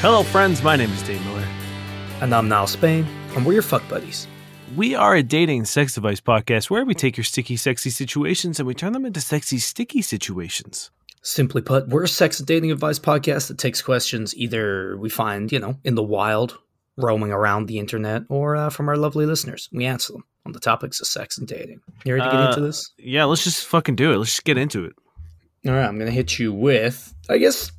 Hello friends, my name is Dave Miller. And I'm Niall Spain, and we're your fuck buddies. We are a dating and sex advice podcast where we take your sticky, sexy situations and we turn them into sexy, sticky situations. Simply put, we're a sex and dating advice podcast that takes questions either we find, in the wild, roaming around the internet, or from our lovely listeners. We answer them on the topics of sex and dating. You ready to get into this? Yeah, let's just fucking do it. Let's just get into it. All right, I'm going to hit you with, I guess,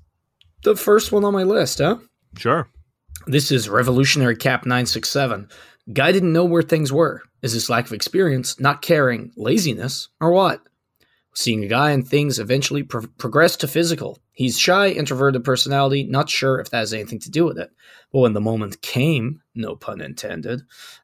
the first one on my list, huh? Sure. This is Revolutionary Cap 967. Guy didn't know where things were. Is this lack of experience, not caring, laziness, or what? Seeing a guy and things eventually progressed to physical. He's shy, introverted personality, not sure if that has anything to do with it. But when the moment came, no pun intended,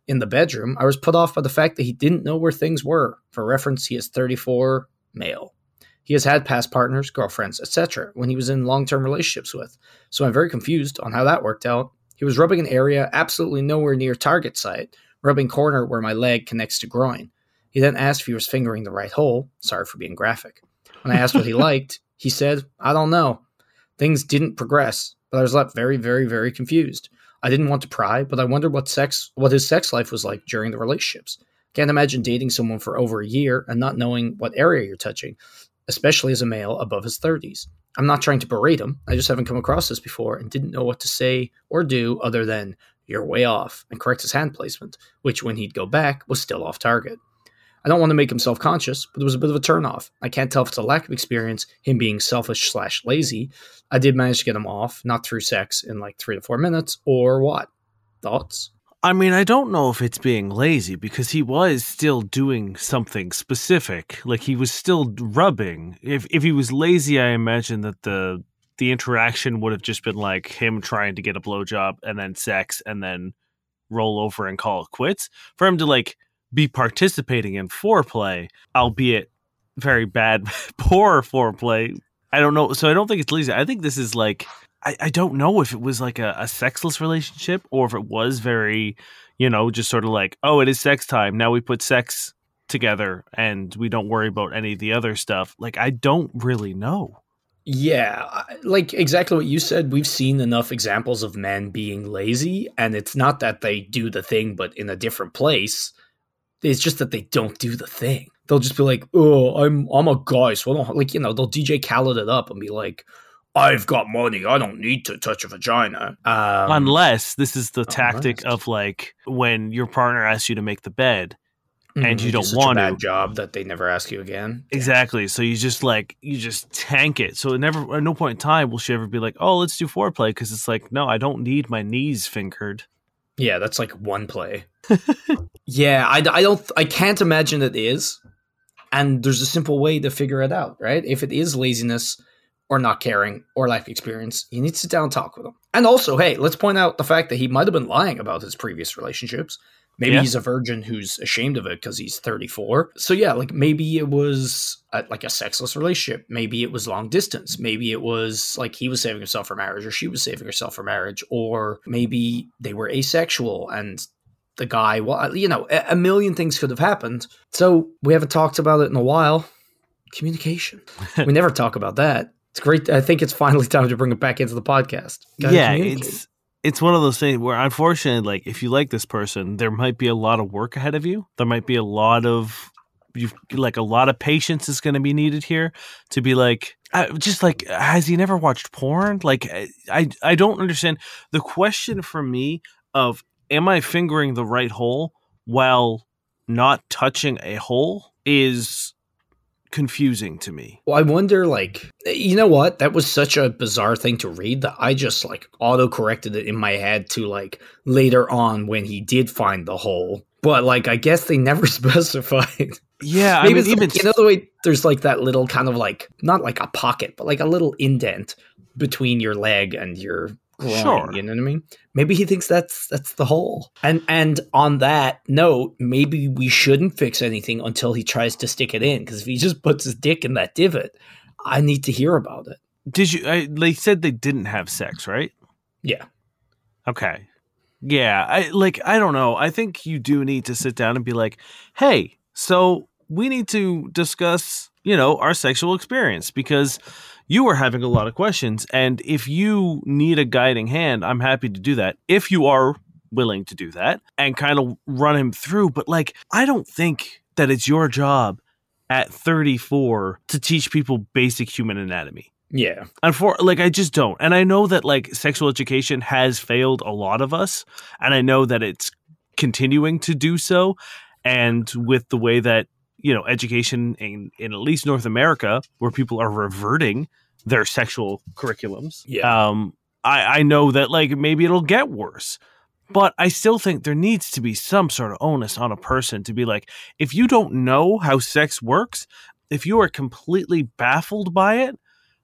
in the bedroom, I was put off by the fact that he didn't know where things were. For reference, he is 34, male. He has had past partners, girlfriends, etc. when he was in long-term relationships with, so I'm very confused on how that worked out. He was rubbing an area absolutely nowhere near target site, rubbing corner where my leg connects to groin. He then asked if he was fingering the right hole. Sorry for being graphic. When I asked what he liked, he said, I don't know. Things didn't progress, but I was left very, very, very confused. I didn't want to pry, but I wondered what his sex life was like during the relationships. Can't imagine dating someone for over a year and not knowing what area you're touching, especially as a male above his 30s. I'm not trying to berate him. I just haven't come across this before and didn't know what to say or do other than, you're way off, and correct his hand placement, which when he'd go back was still off target. I don't want to make him self-conscious, but it was a bit of a turn-off. I can't tell if it's a lack of experience, him being selfish/lazy. I did manage to get him off, not through sex, in 3 to 4 minutes, or what? Thoughts? I mean, I don't know if it's being lazy because he was still doing something specific. He was still rubbing. If he was lazy, I imagine that the interaction would have just been him trying to get a blowjob and then sex and then roll over and call it quits. For him to be participating in foreplay, albeit very bad, poor foreplay. I don't know. So I don't think it's lazy. I think this is I don't know if it was a sexless relationship or if it was very, just sort of it is sex time. Now we put sex together and we don't worry about any of the other stuff. I don't really know. Yeah, exactly what you said. We've seen enough examples of men being lazy, and it's not that they do the thing, but in a different place. It's just that they don't do the thing. They'll just be I'm a guy. So I don't they'll DJ Khaled it up and be I've got money. I don't need to touch a vagina. Unless this is the tactic of when your partner asks you to make the bed and you don't want to. It's a bad job that they never ask you again. Exactly. Yeah. So you just tank it. So at no point in time will she ever be let's do foreplay because it's no, I don't need my knees fingered. Yeah, that's one play. Yeah, I can't imagine it is. And there's a simple way to figure it out, right? If it is laziness or not caring, or lack of experience, you need to sit down and talk with him. And also, hey, let's point out the fact that he might have been lying about his previous relationships. Maybe he's a virgin who's ashamed of it because he's 34. So yeah, maybe it was a sexless relationship. Maybe it was long distance. Maybe it was he was saving himself for marriage or she was saving herself for marriage. Or maybe they were asexual and the guy, a million things could have happened. So we haven't talked about it in a while. Communication. We never talk about that. It's great. I think it's finally time to bring it back into the podcast. Yeah, it's one of those things where, unfortunately, if you like this person, there might be a lot of work ahead of you. There might be a lot of patience is going to be needed here to be has he never watched porn? I don't understand the question for me of, am I fingering the right hole while not touching a hole is confusing to me. Well, I wonder, what? That was such a bizarre thing to read that I just auto-corrected it in my head to later on when he did find the hole. But I guess they never specified. Yeah, maybe the way there's that little kind of not a pocket, but a little indent between your leg and your grind, sure. You know what I mean? Maybe he thinks that's the hole. And on that note, maybe we shouldn't fix anything until he tries to stick it in, because if he just puts his dick in that divot, I need to hear about it. Did you? They said they didn't have sex, right? Yeah. Okay. Yeah. I don't know. I think you do need to sit down and be like, hey, so we need to discuss, you know, our sexual experience, because you are having a lot of questions. And if you need a guiding hand, I'm happy to do that. If you are willing to do that, and kind of run him through. But like, I don't think that it's your job at 34 to teach people basic human anatomy. Yeah. I just don't. And I know that like sexual education has failed a lot of us, and I know that it's continuing to do so. And with the way that, you know, education in at least North America, where people are reverting their sexual curriculums. Yeah. I know that like maybe it'll get worse, but I still think there needs to be some sort of onus on a person to be like, if you don't know how sex works, if you are completely baffled by it,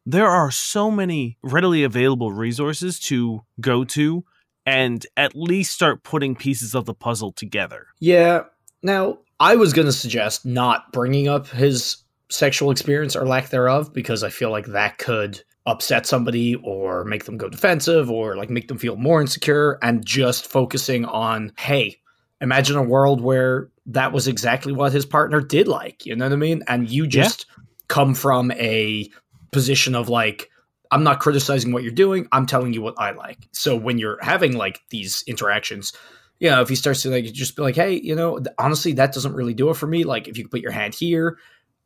there are so many readily available resources to go to and at least start putting pieces of the puzzle together. Yeah. Now, I was going to suggest not bringing up his sexual experience or lack thereof, because I feel like that could upset somebody or make them go defensive or like make them feel more insecure, and just focusing on, hey, imagine a world where that was exactly what his partner did like. You know what I mean? And you just come from a position of like, I'm not criticizing what you're doing, I'm telling you what I like. So when you're having like these interactions, you know, if he starts to like just be like, hey, you know, honestly, that doesn't really do it for me. Like, if you put your hand here,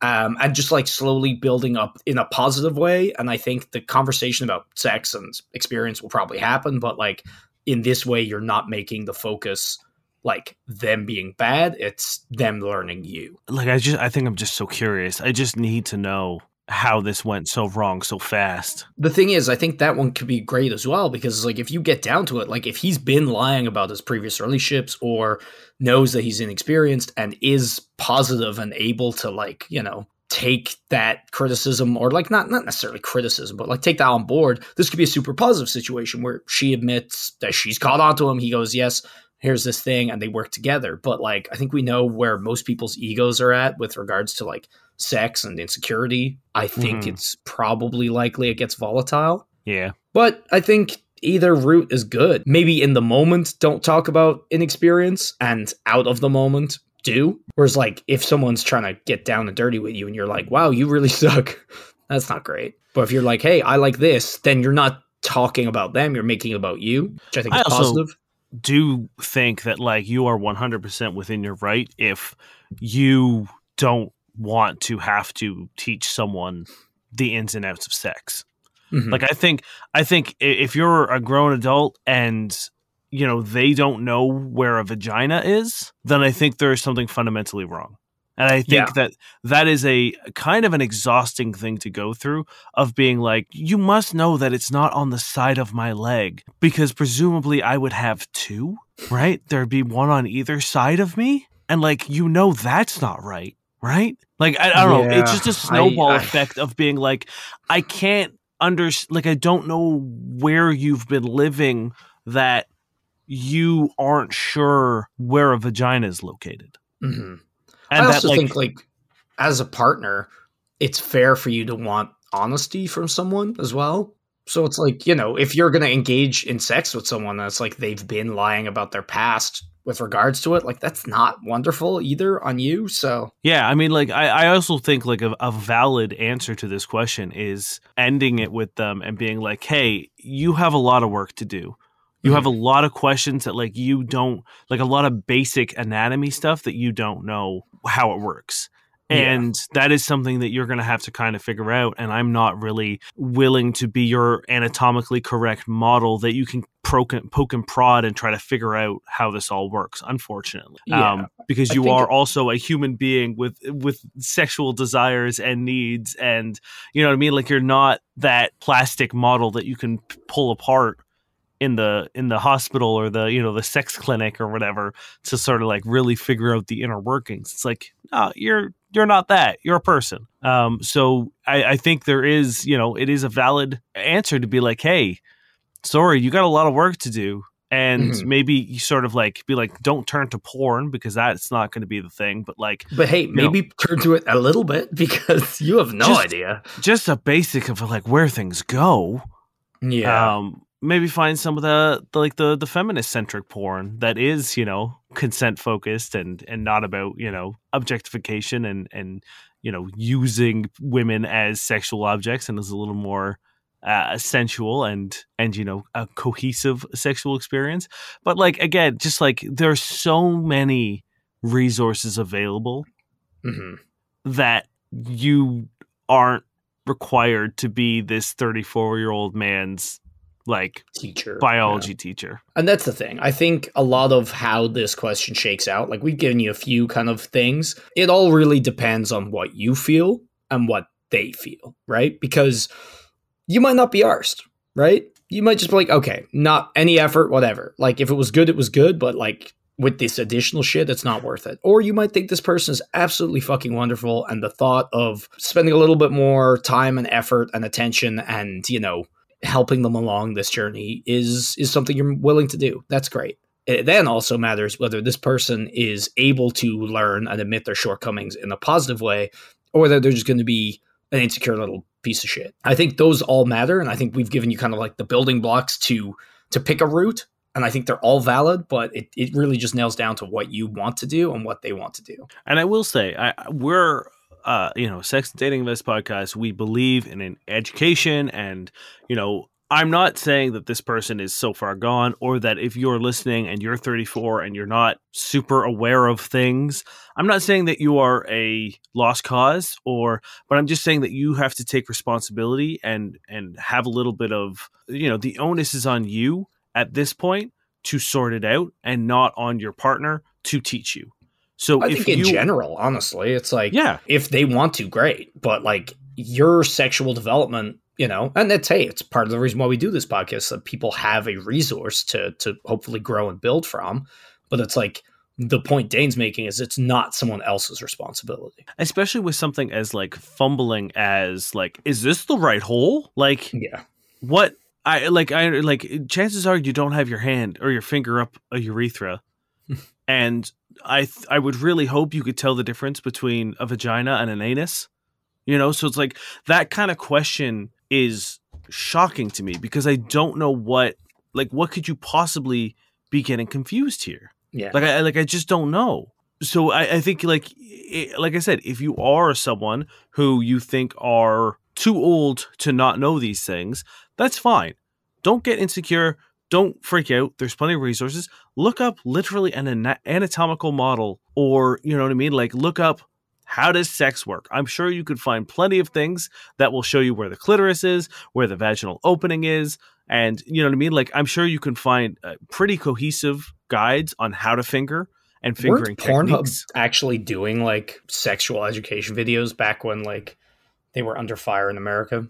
and just like slowly building up in a positive way. And I think the conversation about sex and experience will probably happen, but like in this way, you're not making the focus like them being bad. It's them learning you. Like, I think I'm just so curious. I just need to know how this went so wrong so fast. The thing is, I think that one could be great as well, because like if you get down to it, like if he's been lying about his previous relationships or knows that he's inexperienced and is positive and able to like, you know, take that criticism or like not necessarily criticism, but like take that on board, this could be a super positive situation where she admits that she's caught on to him. He goes, yes, here's this thing, and they work together. But like, I think we know where most people's egos are at with regards to like sex and insecurity. I think it's probably likely it gets volatile. Yeah. But I think either route is good. Maybe in the moment, don't talk about inexperience, and out of the moment, do. Whereas like, if someone's trying to get down and dirty with you and you're like, wow, you really suck, that's not great. But if you're like, hey, I like this, then you're not talking about them, you're making it about you, which I think is positive. Do think that like you are 100% within your right if you don't want to have to teach someone the ins and outs of sex. Mm-hmm. Like I think if you're a grown adult and you know they don't know where a vagina is, then I think there is something fundamentally wrong. And I think that is a kind of an exhausting thing to go through, of being like, you must know that it's not on the side of my leg, because presumably I would have two, right? There'd be one on either side of me. And like, you know, that's not right, right? Like, I don't know. It's just a snowball effect of being like, I can't I don't know where you've been living that you aren't sure where a vagina is located. Mm-hmm. And I also think, like, as a partner, it's fair for you to want honesty from someone as well. So it's like, you know, if you're going to engage in sex with someone that's like they've been lying about their past with regards to it, like that's not wonderful either on you. So, yeah, I mean, like I also think like a valid answer to this question is ending it with them and being like, hey, you have a lot of work to do. You have a lot of questions that like you don't, like a lot of basic anatomy stuff that you don't know how it works. And that is something that you're going to have to kind of figure out. And I'm not really willing to be your anatomically correct model that you can poke and prod and try to figure out how this all works, unfortunately, because you are also a human being with sexual desires and needs. And you know what I mean? Like you're not that plastic model that you can pull apart in the hospital or the, you know, the sex clinic or whatever to sort of like really figure out the inner workings. It's like, no, you're not that. You're a person. So I think there is, you know, it is a valid answer to be like, hey, sorry, you got a lot of work to do. And maybe you sort of like be like, don't turn to porn because that's not going to be the thing. But like, but hey, maybe turn to it a little bit because you have no idea. Just a basic of like where things go. Yeah. Maybe find some of the feminist centric porn that is, you know, consent focused and not about, you know, objectification and, you know, using women as sexual objects, and is a little more sensual and you know, a cohesive sexual experience. But like, again, just like there's so many resources available that you aren't required to be this 34-year-old man's like teacher, biology teacher. And that's the thing. I think a lot of how this question shakes out, like we've given you a few kind of things. It all really depends on what you feel and what they feel, right? Because you might not be arsed, right? You might just be like, okay, not any effort, whatever. Like, if it was good, it was good, but like with this additional shit, it's not worth it. Or you might think this person is absolutely fucking wonderful, and the thought of spending a little bit more time and effort and attention and, you know, helping them along this journey is something you're willing to do. That's great. It then also matters whether this person is able to learn and admit their shortcomings in a positive way, or whether they're just going to be an insecure little piece of shit. I think those all matter, and I think we've given you kind of like the building blocks to pick a route, and I think they're all valid, but it really just nails down to what you want to do and what they want to do. And I will say, we're you know, Sex and Dating Invest podcast, we believe in education, and you know, I'm not saying that this person is so far gone, or that if you're listening and you're 34 and you're not super aware of things, I'm not saying that you are a lost cause, but I'm just saying that you have to take responsibility and have a little bit of, you know, the onus is on you at this point to sort it out, and not on your partner to teach you. So I think in general, honestly, it's like, yeah, if they want to, great. But like your sexual development, you know, and that's, hey, it's part of the reason why we do this podcast, so that people have a resource to hopefully grow and build from. But it's like the point Dane's making is it's not someone else's responsibility, especially with something as like fumbling as like, is this the right hole? Like, yeah, what I like chances are you don't have your hand or your finger up a urethra. And I would really hope you could tell the difference between a vagina and an anus, you know? So it's like that kind of question is shocking to me, because I don't know what could you possibly be getting confused here? Yeah. Like I just don't know. So I think like I said, if you are someone who you think are too old to not know these things, that's fine. Don't get insecure. Don't freak out. There's plenty of resources. Look up literally an anatomical model, or, you know what I mean? Like, look up, how does sex work? I'm sure you could find plenty of things that will show you where the clitoris is, where the vaginal opening is. And you know what I mean? Like, I'm sure you can find pretty cohesive guides on how to finger and fingering techniques. Pornhub actually doing like sexual education videos back when like they were under fire in America?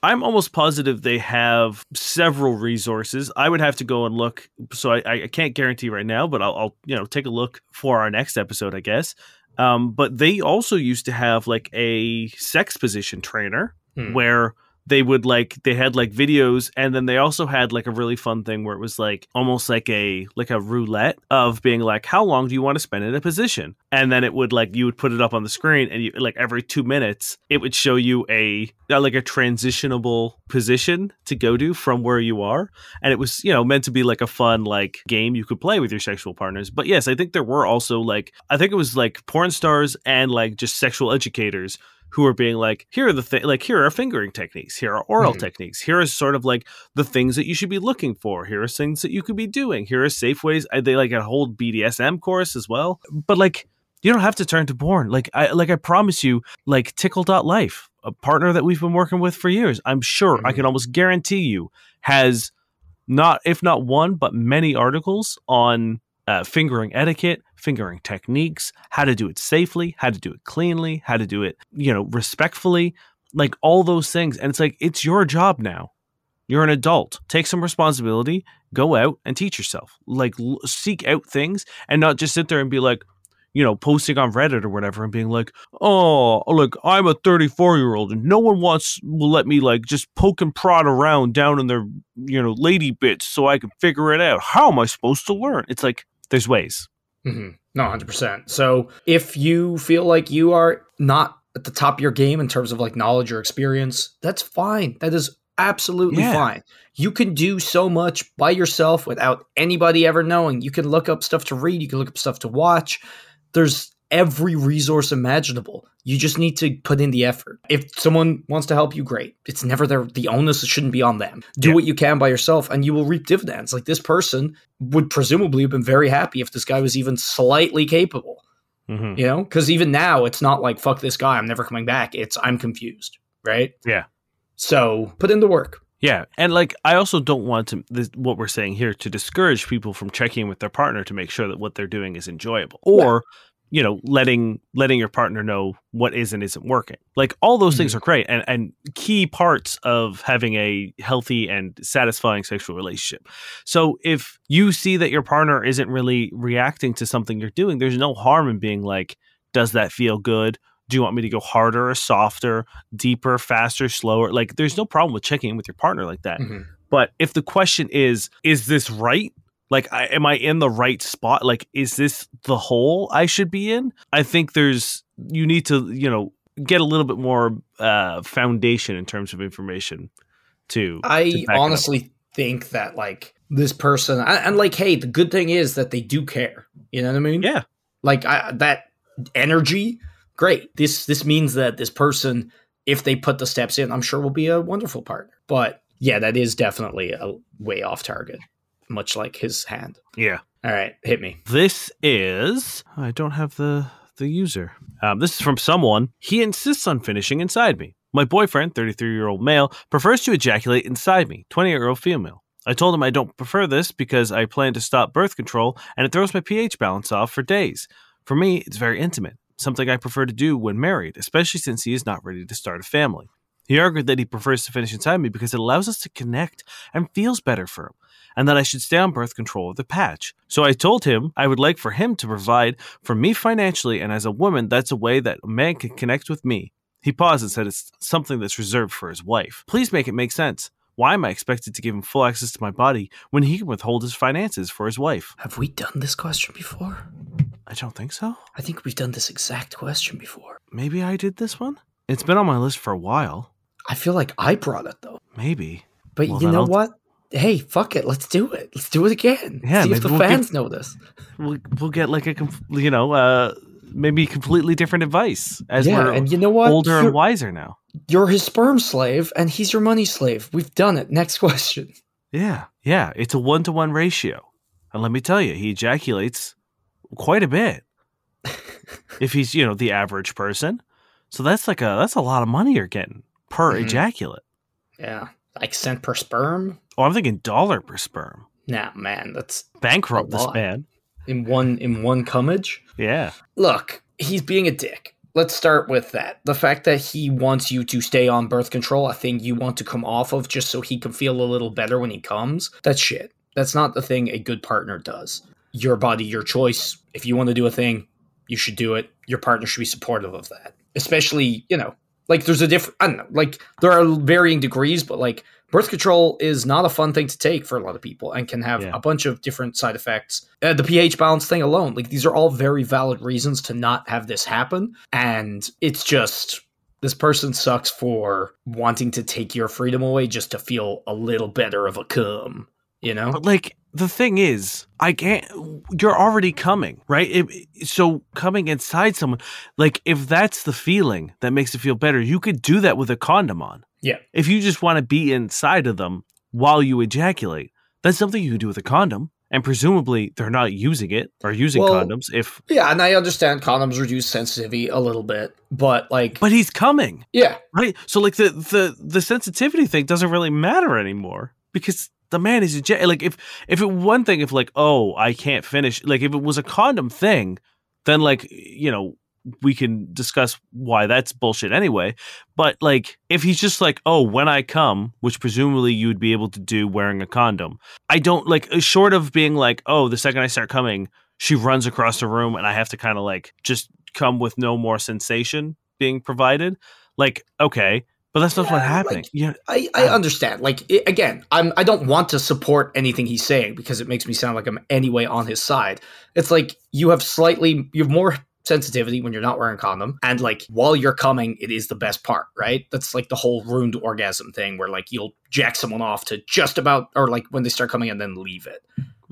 I'm almost positive they have several resources. I would have to go and look. So I can't guarantee right now, but I'll you know, take a look for our next episode, I guess. But they also used to have like a sex position trainer where they would they had like videos, and then they also had like a really fun thing where it was like almost like a roulette of being like, how long do you want to spend in a position? And then it would you would put it up on the screen, and you, like every 2 minutes, it would show you a transitionable position to go to from where you are. And it was, you know, meant to be like a fun like game you could play with your sexual partners. But yes, I think there were also I think it was like porn stars and like just sexual educators who are being like, here are the thing, like here are fingering techniques, here are oral techniques, here are sort of like the things that you should be looking for, here are things that you could be doing, here are safe ways. They like a whole BDSM course as well. But like, you don't have to turn to porn. I promise you, like tickle.life, a partner that we've been working with for years, I'm sure I can almost guarantee you has not, if not one, but many articles on fingering etiquette, fingering techniques, how to do it safely, how to do it cleanly, how to do it, you know, respectfully, like all those things. And it's like, it's your job now. You're an adult. Take some responsibility, go out and teach yourself, seek out things, and not just sit there and be like, you know, posting on Reddit or whatever and being like, oh, look, I'm a 34-year-old and no one will let me like just poke and prod around down in their, you know, lady bits so I can figure it out. How am I supposed to learn? It's like, there's ways. Mm-hmm. No, 100%. So if you feel like you are not at the top of your game in terms of like knowledge or experience, that's fine. That is absolutely fine. You can do so much by yourself without anybody ever knowing. You can look up stuff to read. You can look up stuff to watch. There's every resource imaginable. You just need to put in the effort. If someone wants to help you, great. It's never their, the onus shouldn't be on them. Do what you can by yourself and you will reap dividends. Like this person would presumably have been very happy if this guy was even slightly capable, you know, because even now it's not like, fuck this guy, I'm never coming back. It's I'm confused. Right. Yeah. So put in the work. Yeah. And like, I also don't want to, what we're saying here to discourage people from checking with their partner to make sure that what they're doing is enjoyable or, you know, letting your partner know what is and isn't working. Like all those things are great and key parts of having a healthy and satisfying sexual relationship. So if you see that your partner isn't really reacting to something you're doing, there's no harm in being like, does that feel good? Do you want me to go harder or softer, deeper, faster, slower? Like there's no problem with checking in with your partner like that. But if the question is this right? Like, am I in the right spot? Like, is this the hole I should be in? I think there's, you need to, you know, get a little bit more foundation in terms of information to. I honestly think that like this person and like, hey, the good thing is that they do care. You know what I mean? Yeah. Like that energy. Great. This means that this person, if they put the steps in, I'm sure will be a wonderful partner. But yeah, that is definitely a way off target. Much like his hand. Yeah. All right. Hit me. This is... I don't have the user. This is from someone. He insists on finishing inside me. My boyfriend, 33-year-old male, prefers to ejaculate inside me, 28-year-old female. I told him I don't prefer this because I plan to stop birth control and it throws my pH balance off for days. For me, it's very intimate, something I prefer to do when married, especially since he is not ready to start a family. He argued that he prefers to finish inside me because it allows us to connect and feels better for him, and that I should stay on birth control with a patch. So I told him I would like for him to provide for me financially, and as a woman, that's a way that a man can connect with me. He paused and said it's something that's reserved for his wife. Please make it make sense. Why am I expected to give him full access to my body when he can withhold his finances for his wife? Have we done this question before? I don't think so. I think we've done this exact question before. Maybe I did this one? It's been on my list for a while. I feel like I brought it, though. Maybe. But well, you know what? Hey, fuck it. Let's do it. Let's do it again. Yeah, see if the fans know this. We'll get like a, you know, maybe completely different advice as we're and you know what? Older and wiser now. You're his sperm slave and he's your money slave. We've done it. Next question. Yeah. Yeah. It's a 1-to-1 ratio. And let me tell you, he ejaculates quite a bit. If he's, you know, the average person. So that's like that's a lot of money you're getting per ejaculate. Yeah. Like cent per sperm? Oh, I'm thinking dollar per sperm. Nah, man, that's bankrupt this man. In one cummage? Yeah. Look, he's being a dick. Let's start with that. The fact that he wants you to stay on birth control, a thing you want to come off of just so he can feel a little better when he comes, that's shit. That's not the thing a good partner does. Your body, your choice. If you want to do a thing, you should do it. Your partner should be supportive of that. Especially, you know, like there's a different, I don't know, like there are varying degrees, but like birth control is not a fun thing to take for a lot of people and can have a bunch of different side effects. The pH balance thing alone, like these are all very valid reasons to not have this happen. And it's just, this person sucks for wanting to take your freedom away just to feel a little better of a cum, you know? But like the thing is, I can't, you're already coming, right? So coming inside someone, like if that's the feeling that makes it feel better, you could do that with a condom on. Yeah. If you just want to be inside of them while you ejaculate, that's something you can do with a condom. And presumably they're not using it or using condoms. If yeah, and I understand condoms reduce sensitivity a little bit, but like, but he's coming. Yeah. Right. So like the sensitivity thing doesn't really matter anymore because the man is like if it one thing if like, oh, I can't finish, like if it was a condom thing, then like, you know, we can discuss why that's bullshit anyway. But like if he's just like, oh, when I come, which presumably you would be able to do wearing a condom, I don't like, short of being like, oh, the second I start coming, she runs across the room and I have to kind of like just come with no more sensation being provided. Like, okay, but that's not what happened. Like, yeah, I understand. Like, again, I don't want to support anything he's saying because it makes me sound like I'm anyway on his side. It's like you have more sensitivity when you're not wearing a condom, and like while you're coming, it is the best part, right? That's like the whole ruined orgasm thing where like you'll jack someone off to just about, or like when they start coming and then leave it.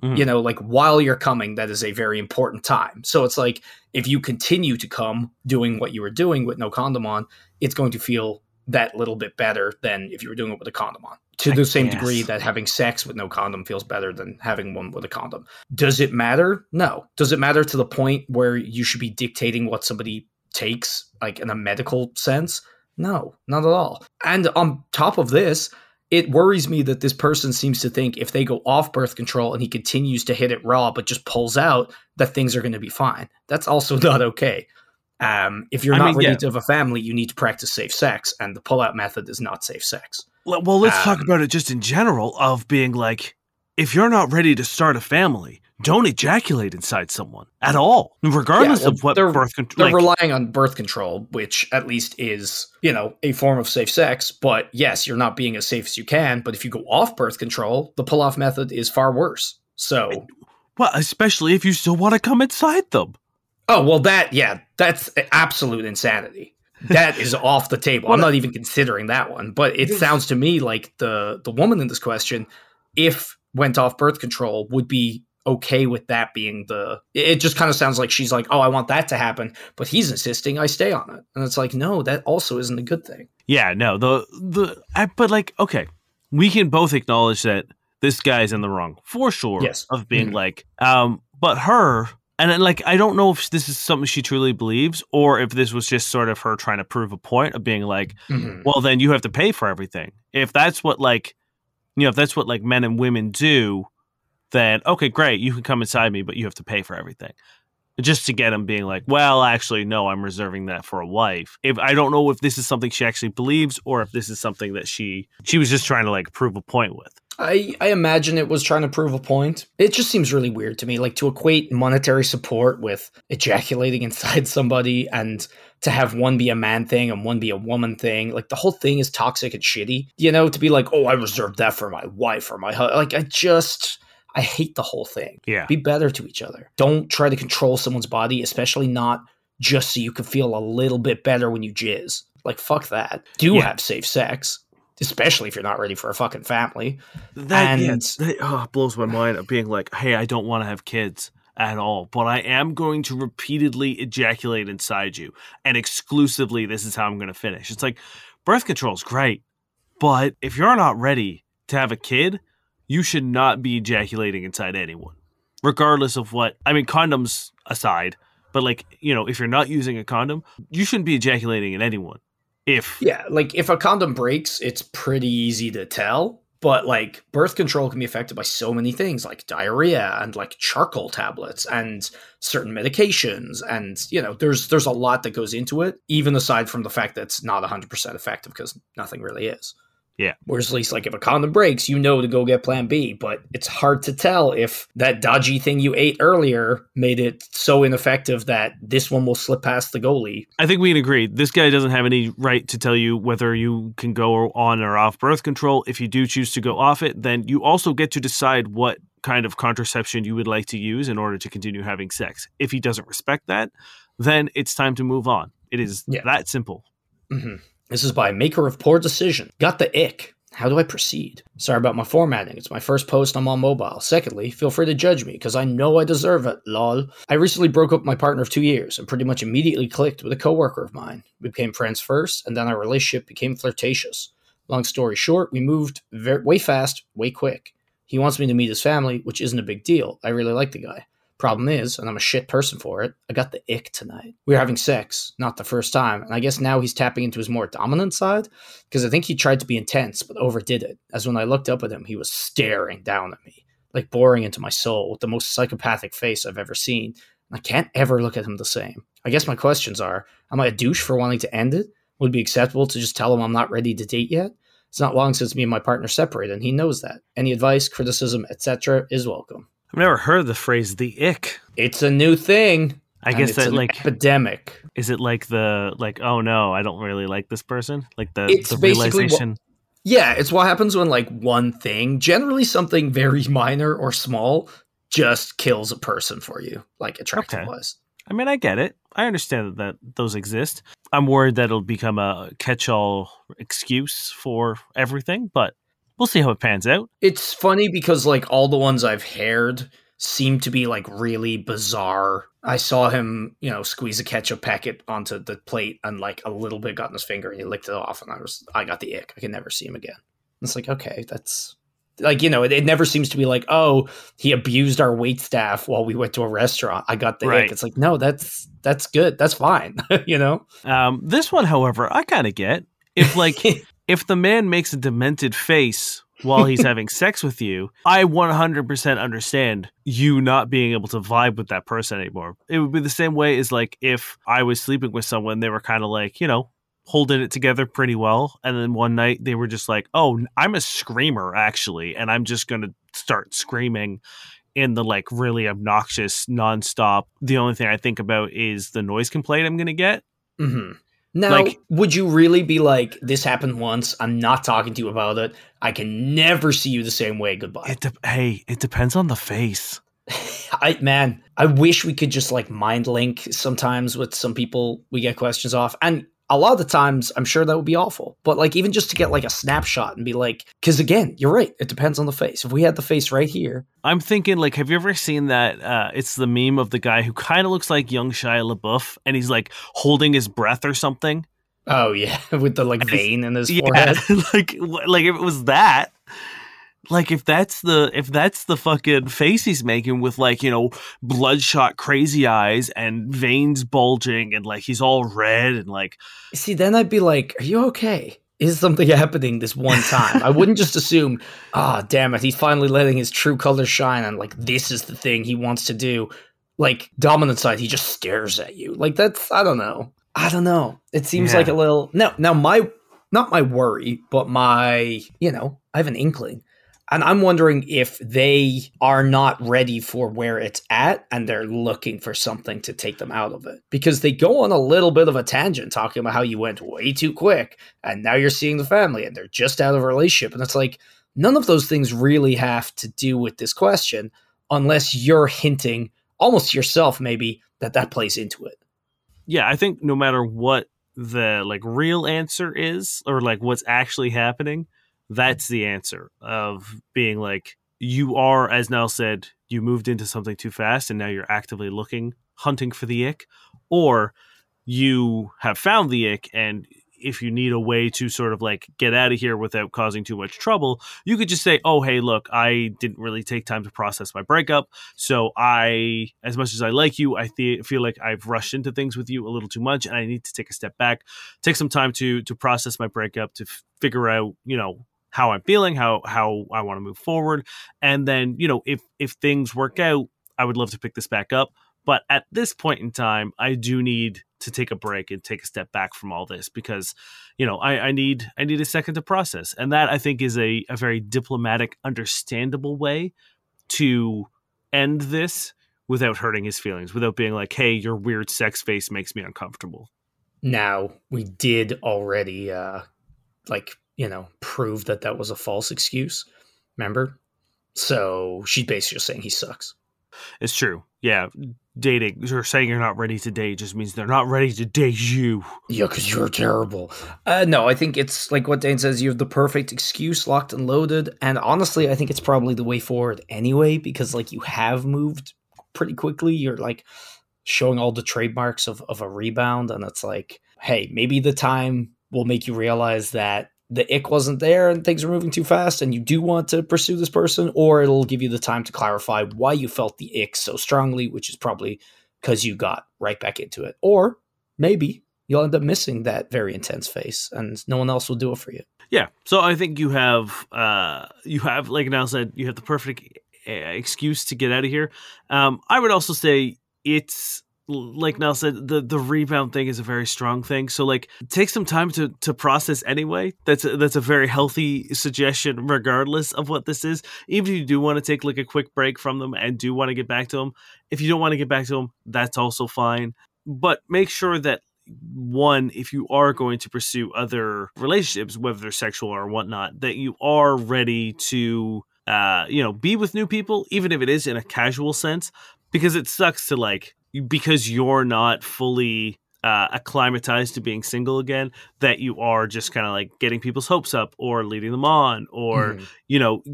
Mm-hmm. You know, like while you're coming, that is a very important time. So it's like if you continue to come doing what you were doing with no condom on, it's going to feel that little bit better than if you were doing it with a condom on. To the same degree that having sex with no condom feels better than having one with a condom. Does it matter? No. Does it matter to the point where you should be dictating what somebody takes, like in a medical sense? No, not at all. And on top of this, it worries me that this person seems to think if they go off birth control and he continues to hit it raw but just pulls out, that things are going to be fine. That's also not okay. If you're ready to have a family, you need to practice safe sex, and the pullout method is not safe sex. Well, let's talk about it just in general of being like, if you're not ready to start a family, don't ejaculate inside someone at all, regardless of what birth control. They're relying on birth control, which at least is, you know, a form of safe sex. But yes, you're not being as safe as you can. But if you go off birth control, the pull-off method is far worse. So, well, especially if you still want to come inside them. Oh, well, that's absolute insanity. That is off the table. I'm not even considering that one. But it sounds to me like the woman in this question, if went off birth control, would be okay with that being it just kind of sounds like she's like, oh, I want that to happen, but he's insisting I stay on it. And it's like, no, that also isn't a good thing. Yeah, no, but like, okay, we can both acknowledge that this guy's in the wrong for sure of being like, but her. And then, like, I don't know if this is something she truly believes or if this was just sort of her trying to prove a point of being like, well, then you have to pay for everything. If that's what, like, you know, if that's what, like, men and women do, then, okay, great, you can come inside me, but you have to pay for everything. Just to get him being like, well, actually, no, I'm reserving that for a wife. If I don't know if this is something she actually believes or if this is something that she was just trying to, like, prove a point with. I imagine it was trying to prove a point. It just seems really weird to me, like to equate monetary support with ejaculating inside somebody and to have one be a man thing and one be a woman thing. Like the whole thing is toxic and shitty, you know, to be like, oh, I reserved that for my wife or my husband. Like I hate the whole thing. Yeah. Be better to each other. Don't try to control someone's body, especially not just so you can feel a little bit better when you jizz. Like, fuck that. Have safe sex. Especially if you're not ready for a fucking family. That blows my mind of being like, hey, I don't want to have kids at all, but I am going to repeatedly ejaculate inside you. And exclusively, this is how I'm going to finish. It's like, birth control is great, but if you're not ready to have a kid, you should not be ejaculating inside anyone. Regardless of what, I mean, condoms aside, but like, you know, if you're not using a condom, you shouldn't be ejaculating in anyone. If a condom breaks, it's pretty easy to tell. But like birth control can be affected by so many things like diarrhea and like charcoal tablets and certain medications. And, you know, there's a lot that goes into it, even aside from the fact that it's not 100% effective because nothing really is. Yeah. Whereas at least like if a condom breaks, you know to go get plan B, but it's hard to tell if that dodgy thing you ate earlier made it so ineffective that this one will slip past the goalie. I think we can agree. This guy doesn't have any right to tell you whether you can go on or off birth control. If you do choose to go off it, then you also get to decide what kind of contraception you would like to use in order to continue having sex. If he doesn't respect that, then it's time to move on. It is that simple. Mm-hmm. This is by Maker of Poor Decision. Got the ick. How do I proceed? Sorry about my formatting. It's my first post. I'm on mobile. Secondly, feel free to judge me because I know I deserve it. Lol. I recently broke up with my partner of 2 years and pretty much immediately clicked with a coworker of mine. We became friends first, and then our relationship became flirtatious. Long story short, we moved way fast, way quick. He wants me to meet his family, which isn't a big deal. I really like the guy. Problem is, and I'm a shit person for it, I got the ick tonight. We were having sex, not the first time, and I guess now he's tapping into his more dominant side, because I think he tried to be intense, but overdid it, as when I looked up at him, he was staring down at me, like boring into my soul, with the most psychopathic face I've ever seen, and I can't ever look at him the same. I guess my questions are, am I a douche for wanting to end it? Would it be acceptable to just tell him I'm not ready to date yet? It's not long since me and my partner separated, and he knows that. Any advice, criticism, etc. is welcome. I've never heard of the phrase the ick. It's a new thing. I guess it's that like epidemic. Is it like the like, oh no, I don't really like this person? Like the realization. Yeah, it's what happens when like one thing, generally something very minor or small, just kills a person for you, like attractive wise. I mean, I get it. I understand that those exist. I'm worried that it'll become a catch-all excuse for everything, but we'll see how it pans out. It's funny because like all the ones I've heard seem to be like really bizarre. I saw him, you know, squeeze a ketchup packet onto the plate and like a little bit got in his finger and he licked it off, and I got the ick. I can never see him again. It's like, okay, that's like, you know, it never seems to be like, oh, he abused our waitstaff while we went to a restaurant. I got the ick. It's like, no, that's good. That's fine. You know? This one, however, I kind of get. If like, if the man makes a demented face while he's having sex with you, I 100% understand you not being able to vibe with that person anymore. It would be the same way as like if I was sleeping with someone, they were kind of like, you know, holding it together pretty well, and then one night they were just like, oh, I'm a screamer actually, and I'm just gonna start screaming in the like really obnoxious nonstop. The only thing I think about is the noise complaint I'm gonna get. Mm-hmm. Now, like, would you really be like, this happened once, I'm not talking to you about it, I can never see you the same way, goodbye? It depends on the face. I wish we could just like mind link sometimes with some people we get questions off, and a lot of the times, I'm sure that would be awful. But like, even just to get like a snapshot and be like, because again, you're right, it depends on the face. If we had the face right here. I'm thinking like, have you ever seen that? It's the meme of the guy who kind of looks like young Shia LaBeouf, and he's like holding his breath or something. Oh yeah, with the like vein in his forehead. like if it was that. Like if that's the fucking face he's making with like, you know, bloodshot crazy eyes and veins bulging and like he's all red and like. See, then I'd be like, are you okay? Is something happening this one time? I wouldn't just assume, damn it, he's finally letting his true colors shine and like this is the thing he wants to do. Like dominant side, he just stares at you. Like that's, I don't know. It seems like a little, now not my worry, but my, you know, I have an inkling. And I'm wondering if they are not ready for where it's at and they're looking for something to take them out of it, because they go on a little bit of a tangent talking about how you went way too quick and now you're seeing the family and they're just out of a relationship. And it's like, none of those things really have to do with this question unless you're hinting almost yourself, maybe that plays into it. Yeah, I think no matter what the like real answer is or like what's actually happening, that's the answer of being like, you are, as Niall said, you moved into something too fast and now you're actively looking, hunting for the ick, or you have found the ick. And if you need a way to sort of like get out of here without causing too much trouble, you could just say, oh, hey, look, I didn't really take time to process my breakup. So I, as much as I like you, I feel like I've rushed into things with you a little too much and I need to take a step back, take some time to process my breakup, to figure out, you know, how I'm feeling, how I want to move forward. And then, you know, if things work out, I would love to pick this back up. But at this point in time, I do need to take a break and take a step back from all this because, you know, I need a second to process. And that, I think, is a very diplomatic, understandable way to end this without hurting his feelings, without being like, hey, your weird sex face makes me uncomfortable. Now, we did already, you know, prove that was a false excuse. Remember? So she's basically just saying he sucks. It's true. Yeah. Dating or saying you're not ready to date just means they're not ready to date you. Yeah, because you're terrible. No, I think it's like what Dane says. You have the perfect excuse locked and loaded. And honestly, I think it's probably the way forward anyway, because like you have moved pretty quickly. You're like showing all the trademarks of a rebound. And it's like, hey, maybe the time will make you realize that the ick wasn't there and things are moving too fast and you do want to pursue this person, or it'll give you the time to clarify why you felt the ick so strongly, which is probably because you got right back into it. Or maybe you'll end up missing that very intense face and no one else will do it for you. Yeah. So I think you have, like Niall said, you have the perfect excuse to get out of here. I would also say it's like Niall said, the rebound thing is a very strong thing. So like, take some time to process anyway. That's a very healthy suggestion, regardless of what this is. Even if you do want to take like a quick break from them and do want to get back to them, if you don't want to get back to them, that's also fine. But make sure that, one, if you are going to pursue other relationships, whether they're sexual or whatnot, that you are ready to, be with new people, even if it is in a casual sense, because it sucks to like, because you're not fully acclimatized to being single again, that you are just kind of like getting people's hopes up or leading them on or,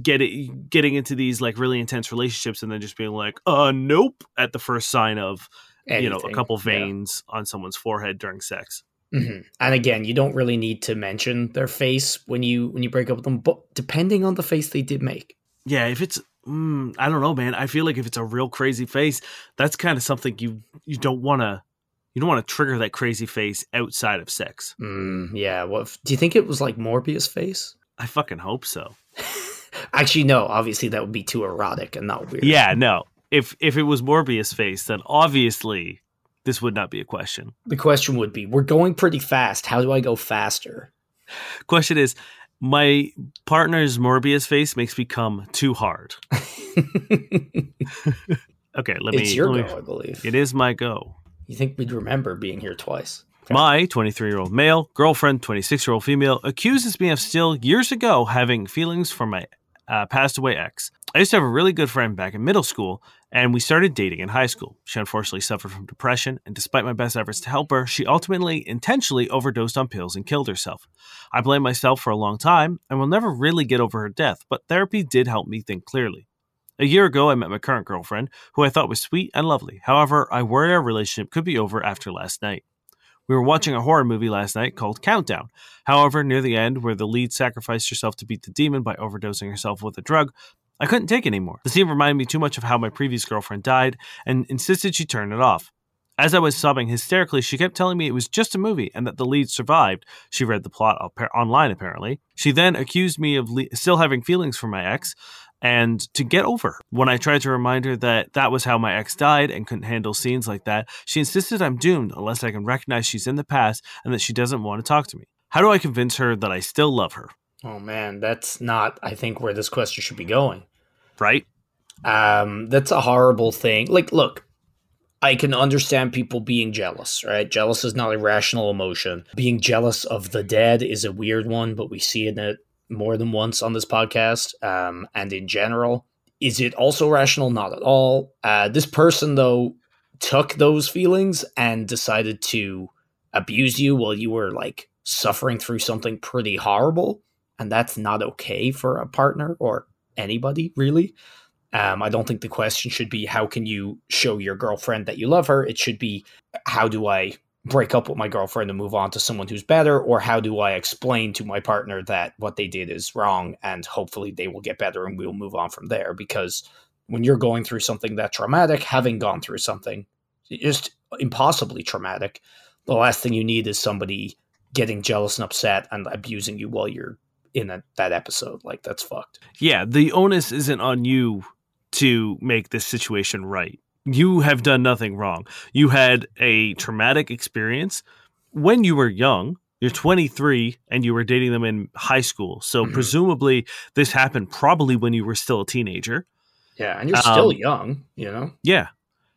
getting into these like really intense relationships and then just being like, nope, at the first sign of anything, a couple veins on someone's forehead during sex. Mm-hmm. And again, you don't really need to mention their face when you break up with them, but depending on the face they did make. Yeah, if it's, I don't know, man. I feel like if it's a real crazy face, that's kind of something you don't want to trigger that crazy face outside of sex. Yeah. Well, do you think it was like Morbius face? I fucking hope so. Actually, no, obviously that would be too erotic and not weird. Yeah, no. If it was Morbius face, then obviously this would not be a question. The question would be, we're going pretty fast. How do I go faster? Question is, my partner's Morbius face makes me come too hard. Okay, it's your go, I believe. It is my go. You think we'd remember being here twice. Okay. My 23-year-old male girlfriend, 26-year-old female, accuses me of still years ago having feelings for my passed away ex. I used to have a really good friend back in middle school, and we started dating in high school. She unfortunately suffered from depression, and despite my best efforts to help her, she ultimately intentionally overdosed on pills and killed herself. I blamed myself for a long time and will never really get over her death, but therapy did help me think clearly. A year ago, I met my current girlfriend, who I thought was sweet and lovely. However, I worry our relationship could be over after last night. We were watching a horror movie last night called Countdown. However, near the end, where the lead sacrificed herself to beat the demon by overdosing herself with a drug, I couldn't take anymore. The scene reminded me too much of how my previous girlfriend died and insisted she turn it off. As I was sobbing hysterically, she kept telling me it was just a movie and that the lead survived. She read the plot online, apparently. She then accused me of still having feelings for my ex and to get over her. When I tried to remind her that was how my ex died and couldn't handle scenes like that, she insisted I'm doomed unless I can recognize she's in the past and that she doesn't want to talk to me. How do I convince her that I still love her? Oh, man, that's not, I think, where this question should be going. Right. That's a horrible thing. Like, look, I can understand people being jealous, right? Jealous is not a rational emotion. Being jealous of the dead is a weird one, but we see it more than once on this podcast and in general. Is it also rational? Not at all. This person, though, took those feelings and decided to abuse you while you were like suffering through something pretty horrible. And that's not okay for a partner or anybody, really. I don't think the question should be, how can you show your girlfriend that you love her? It should be, how do I break up with my girlfriend and move on to someone who's better? Or how do I explain to my partner that what they did is wrong and hopefully they will get better and we'll move on from there? Because when you're going through something that traumatic, having gone through something just impossibly traumatic, the last thing you need is somebody getting jealous and upset and abusing you while you're in that episode. Like, that's fucked. Yeah, the onus isn't on you to make this situation right. You have done nothing wrong. You had a traumatic experience when you were young. You're 23 and you were dating them in high school. So presumably this happened probably when you were still a teenager. Yeah, and you're still young, you know? Yeah.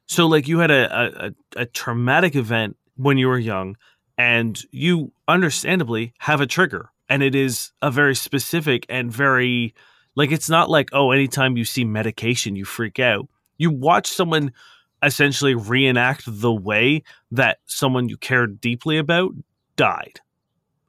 So like, you had a traumatic event when you were young, and you understandably have a trigger. And it is a very specific and very, like, it's not like, oh, anytime you see medication, you freak out. You watch someone essentially reenact the way that someone you cared deeply about died.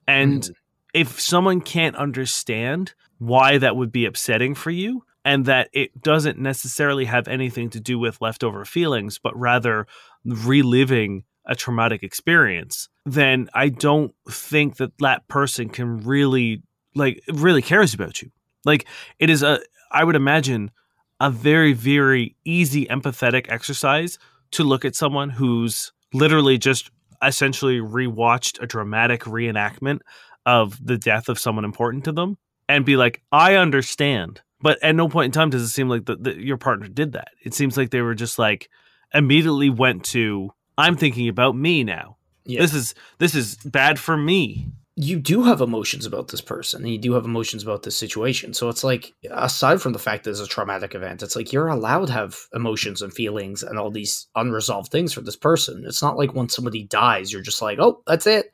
And if someone can't understand why that would be upsetting for you, and that it doesn't necessarily have anything to do with leftover feelings, but rather reliving a traumatic experience, then I don't think that person can really cares about you. Like, it is I would imagine, a very, very easy empathetic exercise to look at someone who's literally just essentially rewatched a dramatic reenactment of the death of someone important to them and be like, I understand. But at no point in time does it seem like your partner did that. It seems like they were just like, immediately went to, I'm thinking about me now. Yeah. This is bad for me. You do have emotions about this person, and you do have emotions about this situation. So it's like, aside from the fact that it's a traumatic event, it's like you're allowed to have emotions and feelings and all these unresolved things for this person. It's not like when somebody dies, you're just like, oh, that's it.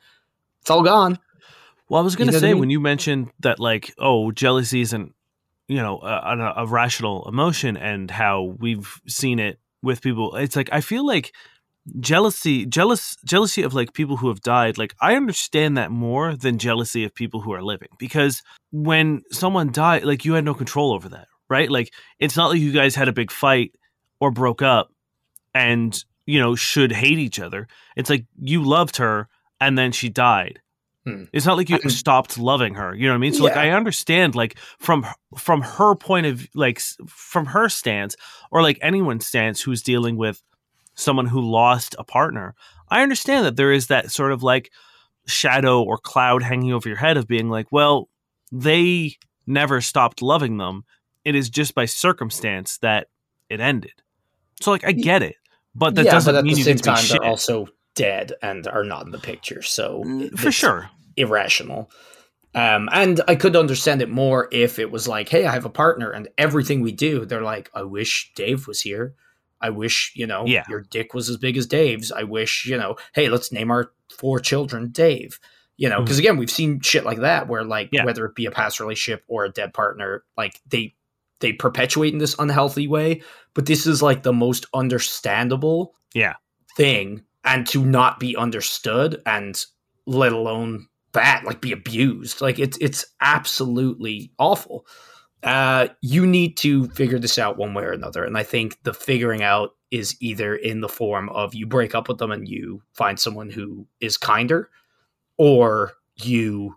It's all gone. Well, I was going to say, when you mentioned that, like, oh, jealousy isn't, you know, a rational emotion, and how we've seen it with people. It's like, I feel like jealousy of like people who have died, like I understand that more than jealousy of people who are living, because when someone died, like you had no control over that, right? Like it's not like you guys had a big fight or broke up and, you know, should hate each other. It's like you loved her and then she died. It's not like you stopped loving her, you know what I mean? So yeah. Like I understand, like from her point of, like from her stance, or like anyone's stance who's dealing with someone who lost a partner, I understand that there is that sort of like shadow or cloud hanging over your head of being like, well, they never stopped loving them. It is just by circumstance that it ended. So like, I get it, but that doesn't mean you can be shit. They're also dead and are not in the picture. So for sure. Irrational. And I could understand it more if it was like, hey, I have a partner and everything we do, they're like, I wish Dave was here. I wish, you know, your dick was as big as Dave's. I wish, you know, hey, let's name our 4 children Dave, you know, because again, we've seen shit like that where like, whether it be a past relationship or a dead partner, like they perpetuate in this unhealthy way. But this is like the most understandable thing, and to not be understood, and let alone that, like be abused. Like it's absolutely awful. You need to figure this out one way or another. And I think the figuring out is either in the form of you break up with them and you find someone who is kinder, or you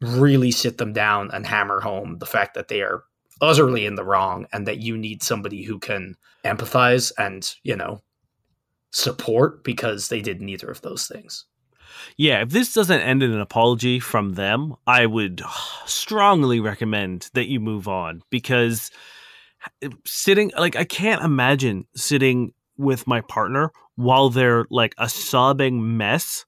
really sit them down and hammer home the fact that they are utterly in the wrong and that you need somebody who can empathize and, you know, support, because they did neither of those things. Yeah, if this doesn't end in an apology from them, I would strongly recommend that you move on, because sitting, like, I can't imagine sitting with my partner while they're like a sobbing mess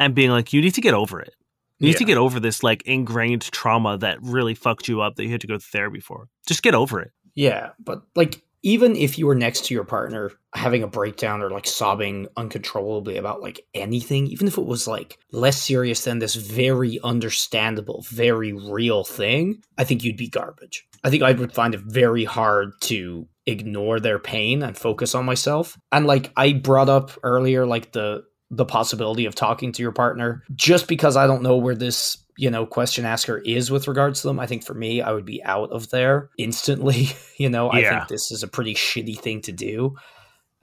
and being like, you need to get over it. You need to get over this like ingrained trauma that really fucked you up that you had to go to therapy for. Just get over it. Yeah, but like, even if you were next to your partner having a breakdown or like sobbing uncontrollably about like anything, even if it was like less serious than this very understandable, very real thing, I think you'd be garbage. I think I would find it very hard to ignore their pain and focus on myself. And like I brought up earlier, like the possibility of talking to your partner, just because I don't know where this, you know, question asker is with regards to them. I think for me, I would be out of there instantly. You know, I think this is a pretty shitty thing to do.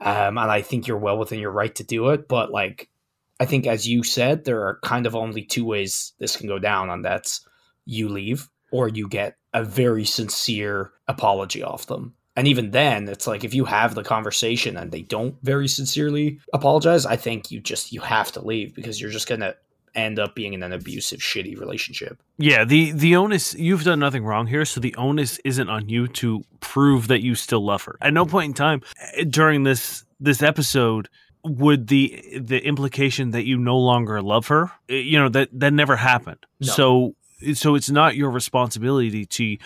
And I think you're well within your right to do it. But like, I think as you said, there are kind of only 2 ways this can go down, and that's you leave or you get a very sincere apology off them. And even then, it's like, if you have the conversation and they don't very sincerely apologize, I think you have to leave, because you're just going to end up being in an abusive, shitty relationship. Yeah, the onus, you've done nothing wrong here, so the onus isn't on you to prove that you still love her. At no point in time during this episode would the implication that you no longer love her, you know, that never happened. No. So it's not your responsibility to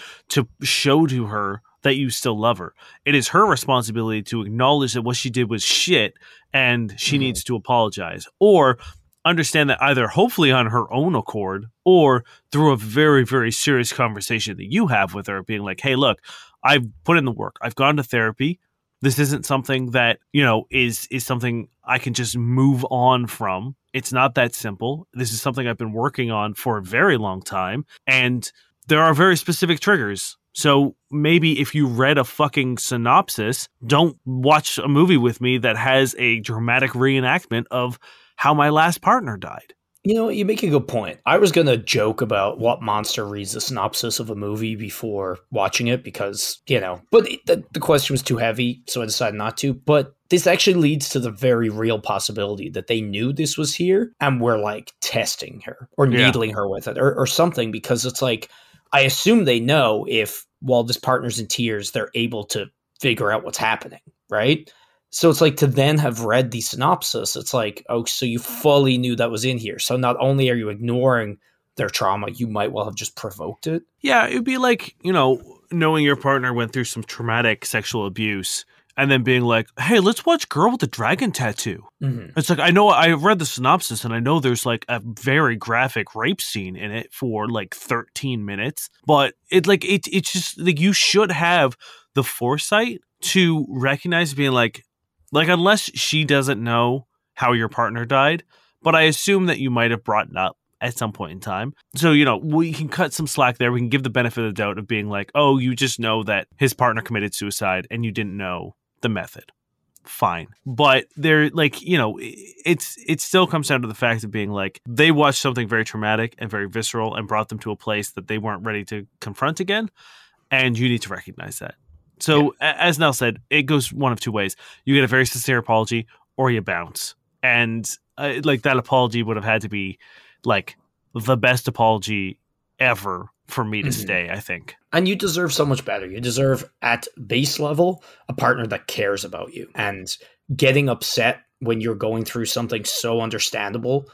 show to her that you still love her. It is her responsibility to acknowledge that what she did was shit and she needs to apologize, or understand that either hopefully on her own accord or through a very, very serious conversation that you have with her, being like, hey, look, I've put in the work. I've gone to therapy. This isn't something that, you know, is something I can just move on from. It's not that simple. This is something I've been working on for a very long time. And there are very specific triggers. So maybe if you read a fucking synopsis, don't watch a movie with me that has a dramatic reenactment of how my last partner died. You know, you make a good point. I was going to joke about what monster reads the synopsis of a movie before watching it, because, you know, but the question was too heavy, so I decided not to. But this actually leads to the very real possibility that they knew this was here and were like testing her or needling her with it or something, because it's like, I assume they know if, while this partner's in tears, they're able to figure out what's happening, right? So it's like, to then have read the synopsis, it's like, oh, so you fully knew that was in here. So not only are you ignoring their trauma, you might well have just provoked it. Yeah, it would be like, you know, knowing your partner went through some traumatic sexual abuse and then being like, hey, let's watch Girl with the Dragon Tattoo. Mm-hmm. It's like, I know I read the synopsis and I know there's like a very graphic rape scene in it for like 13 minutes. But it's just like, you should have the foresight to recognize being like, unless she doesn't know how your partner died, but I assume that you might have brought it up at some point in time. So, you know, we can cut some slack there. We can give the benefit of the doubt of being like, oh, you just know that his partner committed suicide and you didn't know the method. Fine. But they're like, you know, it still comes down to the fact of being like, they watched something very traumatic and very visceral and brought them to a place that they weren't ready to confront again. And you need to recognize that. So as Nell said, it goes one of two ways. You get a very sincere apology or you bounce. And that apology would have had to be like the best apology ever for me to stay, I think. And you deserve so much better. You deserve at base level a partner that cares about you, and getting upset when you're going through something so understandable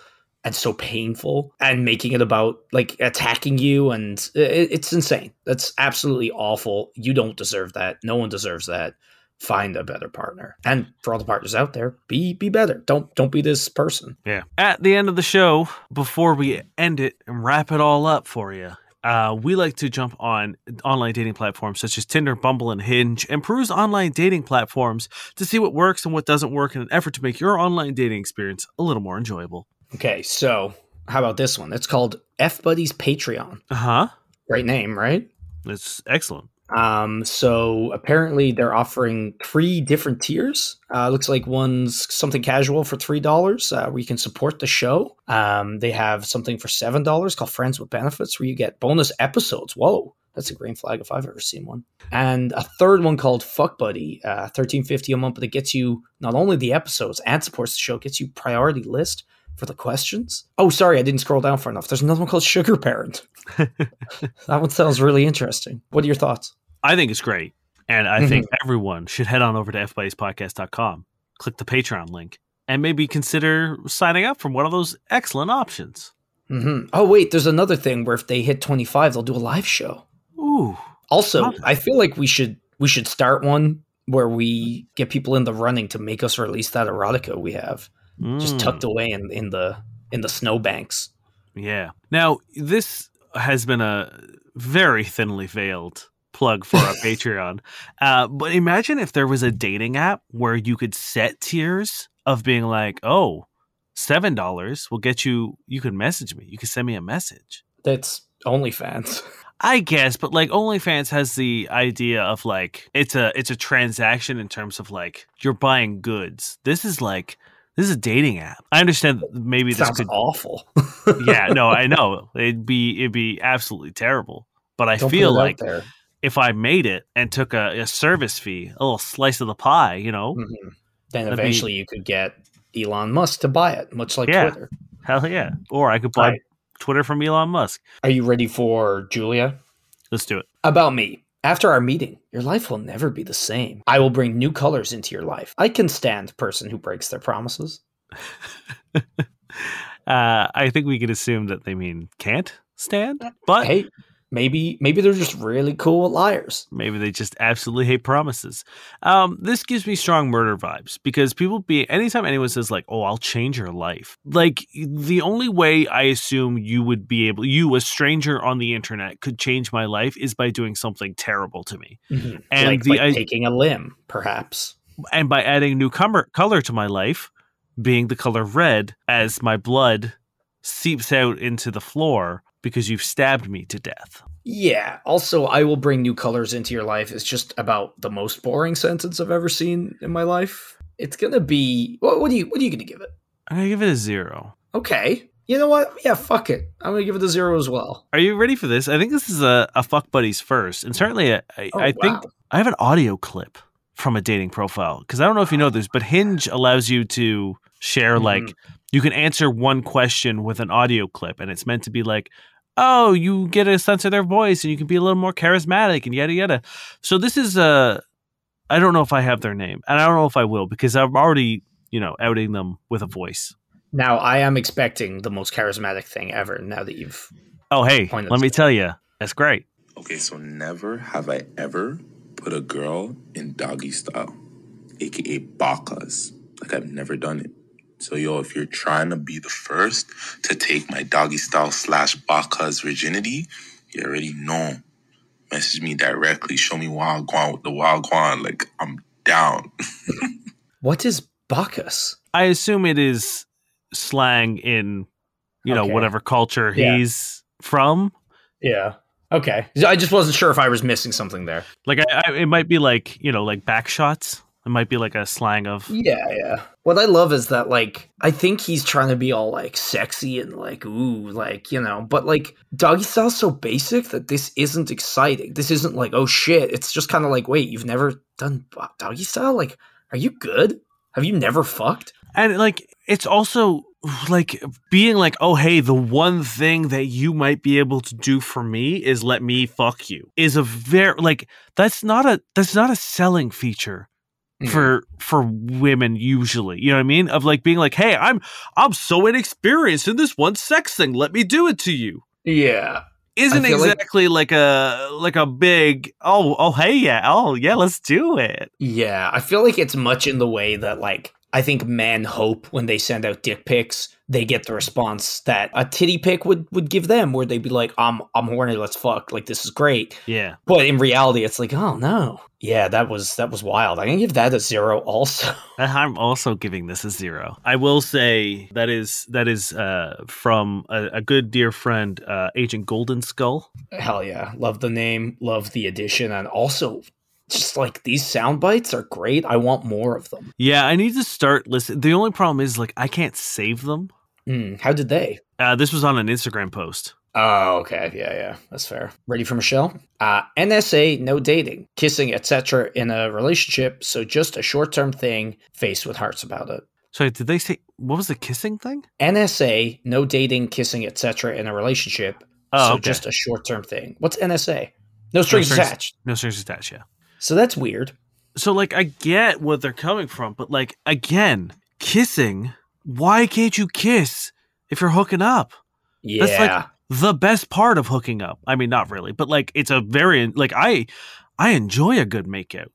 and so painful and making it about like attacking you. And it's insane. That's absolutely awful. You don't deserve that. No one deserves that. Find a better partner. And for all the partners out there, be better. Don't be this person. Yeah. At the end of the show, before we end it and wrap it all up for you, we like to jump on online dating platforms such as Tinder, Bumble, and Hinge, and peruse online dating platforms to see what works and what doesn't work in an effort to make your online dating experience a little more enjoyable. Okay, so how about this one? It's called F Buddy's Patreon. Uh-huh. Great name, right? It's excellent. So apparently they're offering 3 different tiers. Looks like one's something casual for $3, where you can support the show. They have something for $7 called Friends with Benefits, where you get bonus episodes. Whoa, that's a green flag if I've ever seen one. And a third one called Fuck Buddy, $13.50 a month, but it gets you not only the episodes and supports the show, gets you priority list for the questions. Oh, sorry, I didn't scroll down far enough. There's another one called Sugar Parent. That one sounds really interesting. What are your thoughts? I think it's great. And I think everyone should head on over to fbuddyspodcast.com, click the Patreon link, and maybe consider signing up for one of those excellent options. Mm-hmm. Oh, wait, there's another thing where if they hit 25, they'll do a live show. Ooh. Also, I feel like we should start one where we get people in the running to make us release that erotica we have. Just tucked away in the snowbanks. Yeah. Now, this has been a very thinly veiled plug for our Patreon. But imagine if there was a dating app where you could set tiers of being like, oh, $7 will get you. You could message me. You could send me a message. That's OnlyFans. I guess. But like OnlyFans has the idea of like it's a transaction in terms of like you're buying goods. This is a dating app. I understand maybe this sounds awful. Yeah, no, I know. It'd be absolutely terrible. But I feel like if I made it and took a service fee, a little slice of the pie, you know. Mm-hmm. Then eventually you could get Elon Musk to buy it, much like Twitter. Hell yeah. Or I could buy Twitter from Elon Musk. Are you ready for Julia? Let's do it. About me. After our meeting, your life will never be the same. I will bring new colors into your life. I can stand person who breaks their promises. I think we could assume that they mean can't stand. But hey, maybe they're just really cool liars. Maybe they just absolutely hate promises. This gives me strong murder vibes because anytime anyone says like, oh, I'll change your life. Like the only way I assume you would be able, you, a stranger on the internet, could change my life is by doing something terrible to me. Mm-hmm. And like taking a limb, perhaps. And by adding new color to my life, being the color red as my blood seeps out into the floor. Because you've stabbed me to death. Yeah. Also, I will bring new colors into your life is just about the most boring sentence I've ever seen in my life. It's gonna be. What are you gonna give it? I'm gonna give it a 0. Okay. You know what? Yeah. Fuck it. I'm gonna give it a 0 as well. Are you ready for this? I think this is a fuck buddies first, and certainly I think I have an audio clip from a dating profile because I don't know if you know this, but Hinge allows you to share like you can answer one question with an audio clip, and it's meant to be like. Oh, you get a sense of their voice and you can be a little more charismatic and yada, yada. So this is I don't know if I have their name, and I don't know if I will, because I'm already, you know, outing them with a voice. Now, I am expecting the most charismatic thing ever now that you've... Oh, hey, let me tell you. That's great. Okay, so never have I ever put a girl in doggy style, a.k.a. bakas. Like, I've never done it. So, yo, if you're trying to be the first to take my doggy style / bakas virginity, you already know. Message me directly. Show me wild guan with the wild guan. Like, I'm down. What is bakas? I assume it is slang in, you know, whatever culture he's from. Yeah. Okay. I just wasn't sure if I was missing something there. Like, I it might be like, you know, like back shots. It might be like a slang of... Yeah, yeah. What I love is that, like, I think he's trying to be all, like, sexy and, like, ooh, like, you know. But, like, doggy style's so basic that this isn't exciting. This isn't like, oh, shit. It's just kind of like, wait, you've never done doggy style? Like, are you good? Have you never fucked? And, like, it's also, like, being like, oh, hey, the one thing that you might be able to do for me is let me fuck you. Is a very, like, that's not a selling feature. For women usually, you know what I mean? Of like being like, hey, I'm so inexperienced in this one sex thing, let me do it to you. Yeah, isn't exactly like a big oh hey yeah oh yeah let's do it. Yeah, I feel like it's much in the way that, like, I think men hope when they send out dick pics they get the response that a titty pic would give them, where they'd be like, I'm horny, let's fuck, like this is great. Yeah, but in reality it's like, oh no. Yeah, that was wild. I can give that a 0 also. I'm also giving this a 0. I will say that is from a good dear friend, Agent Golden Skull. Hell yeah. Love the name, love the addition, and also just like these sound bites are great. I want more of them. Yeah, I need to start listening. The only problem is, like, I can't save them. How did they? This was on an Instagram post. Oh, okay. Yeah. That's fair. Ready for Michelle? NSA, no dating, kissing, etc. in a relationship. So just a short-term thing, faced with hearts about it. Sorry, did they say, what was the kissing thing? NSA, no dating, kissing, etc. in a relationship. Oh, so okay. Just a short-term thing. What's NSA? No strings attached. No strings attached, yeah. So that's weird. So, like, I get what they're coming from, but, like, again, kissing, why can't you kiss if you're hooking up? Yeah. That's like the best part of hooking up. I mean, not really, but, like, it's a very, like, I enjoy a good makeout.